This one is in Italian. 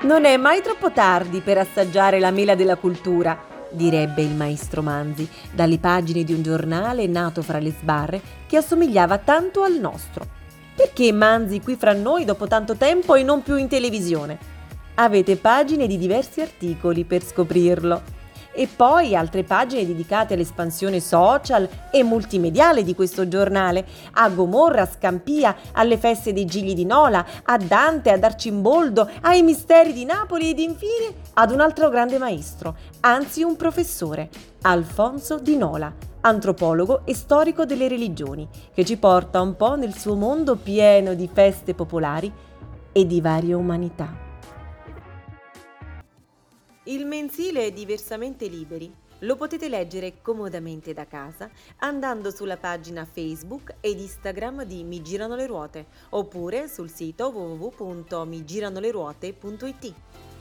Non è mai troppo tardi per assaggiare la mela della cultura, direbbe il maestro Manzi, dalle pagine di un giornale nato fra le sbarre che assomigliava tanto al nostro. Perché Manzi qui fra noi dopo tanto tempo e non più in televisione? Avete pagine di diversi articoli per scoprirlo. E poi altre pagine dedicate all'espansione social e multimediale di questo giornale, a Gomorra, a Scampia, alle feste dei Gigli di Nola, a Dante, ad Arcimboldo, ai misteri di Napoli ed infine ad un altro grande maestro, anzi un professore, Alfonso Di Nola, antropologo e storico delle religioni, che ci porta un po' nel suo mondo pieno di feste popolari e di varie umanità. Il mensile è Diversamente Liberi. Lo potete leggere comodamente da casa andando sulla pagina Facebook ed Instagram di Mi Girano le Ruote oppure sul sito www.migiranoleruote.it.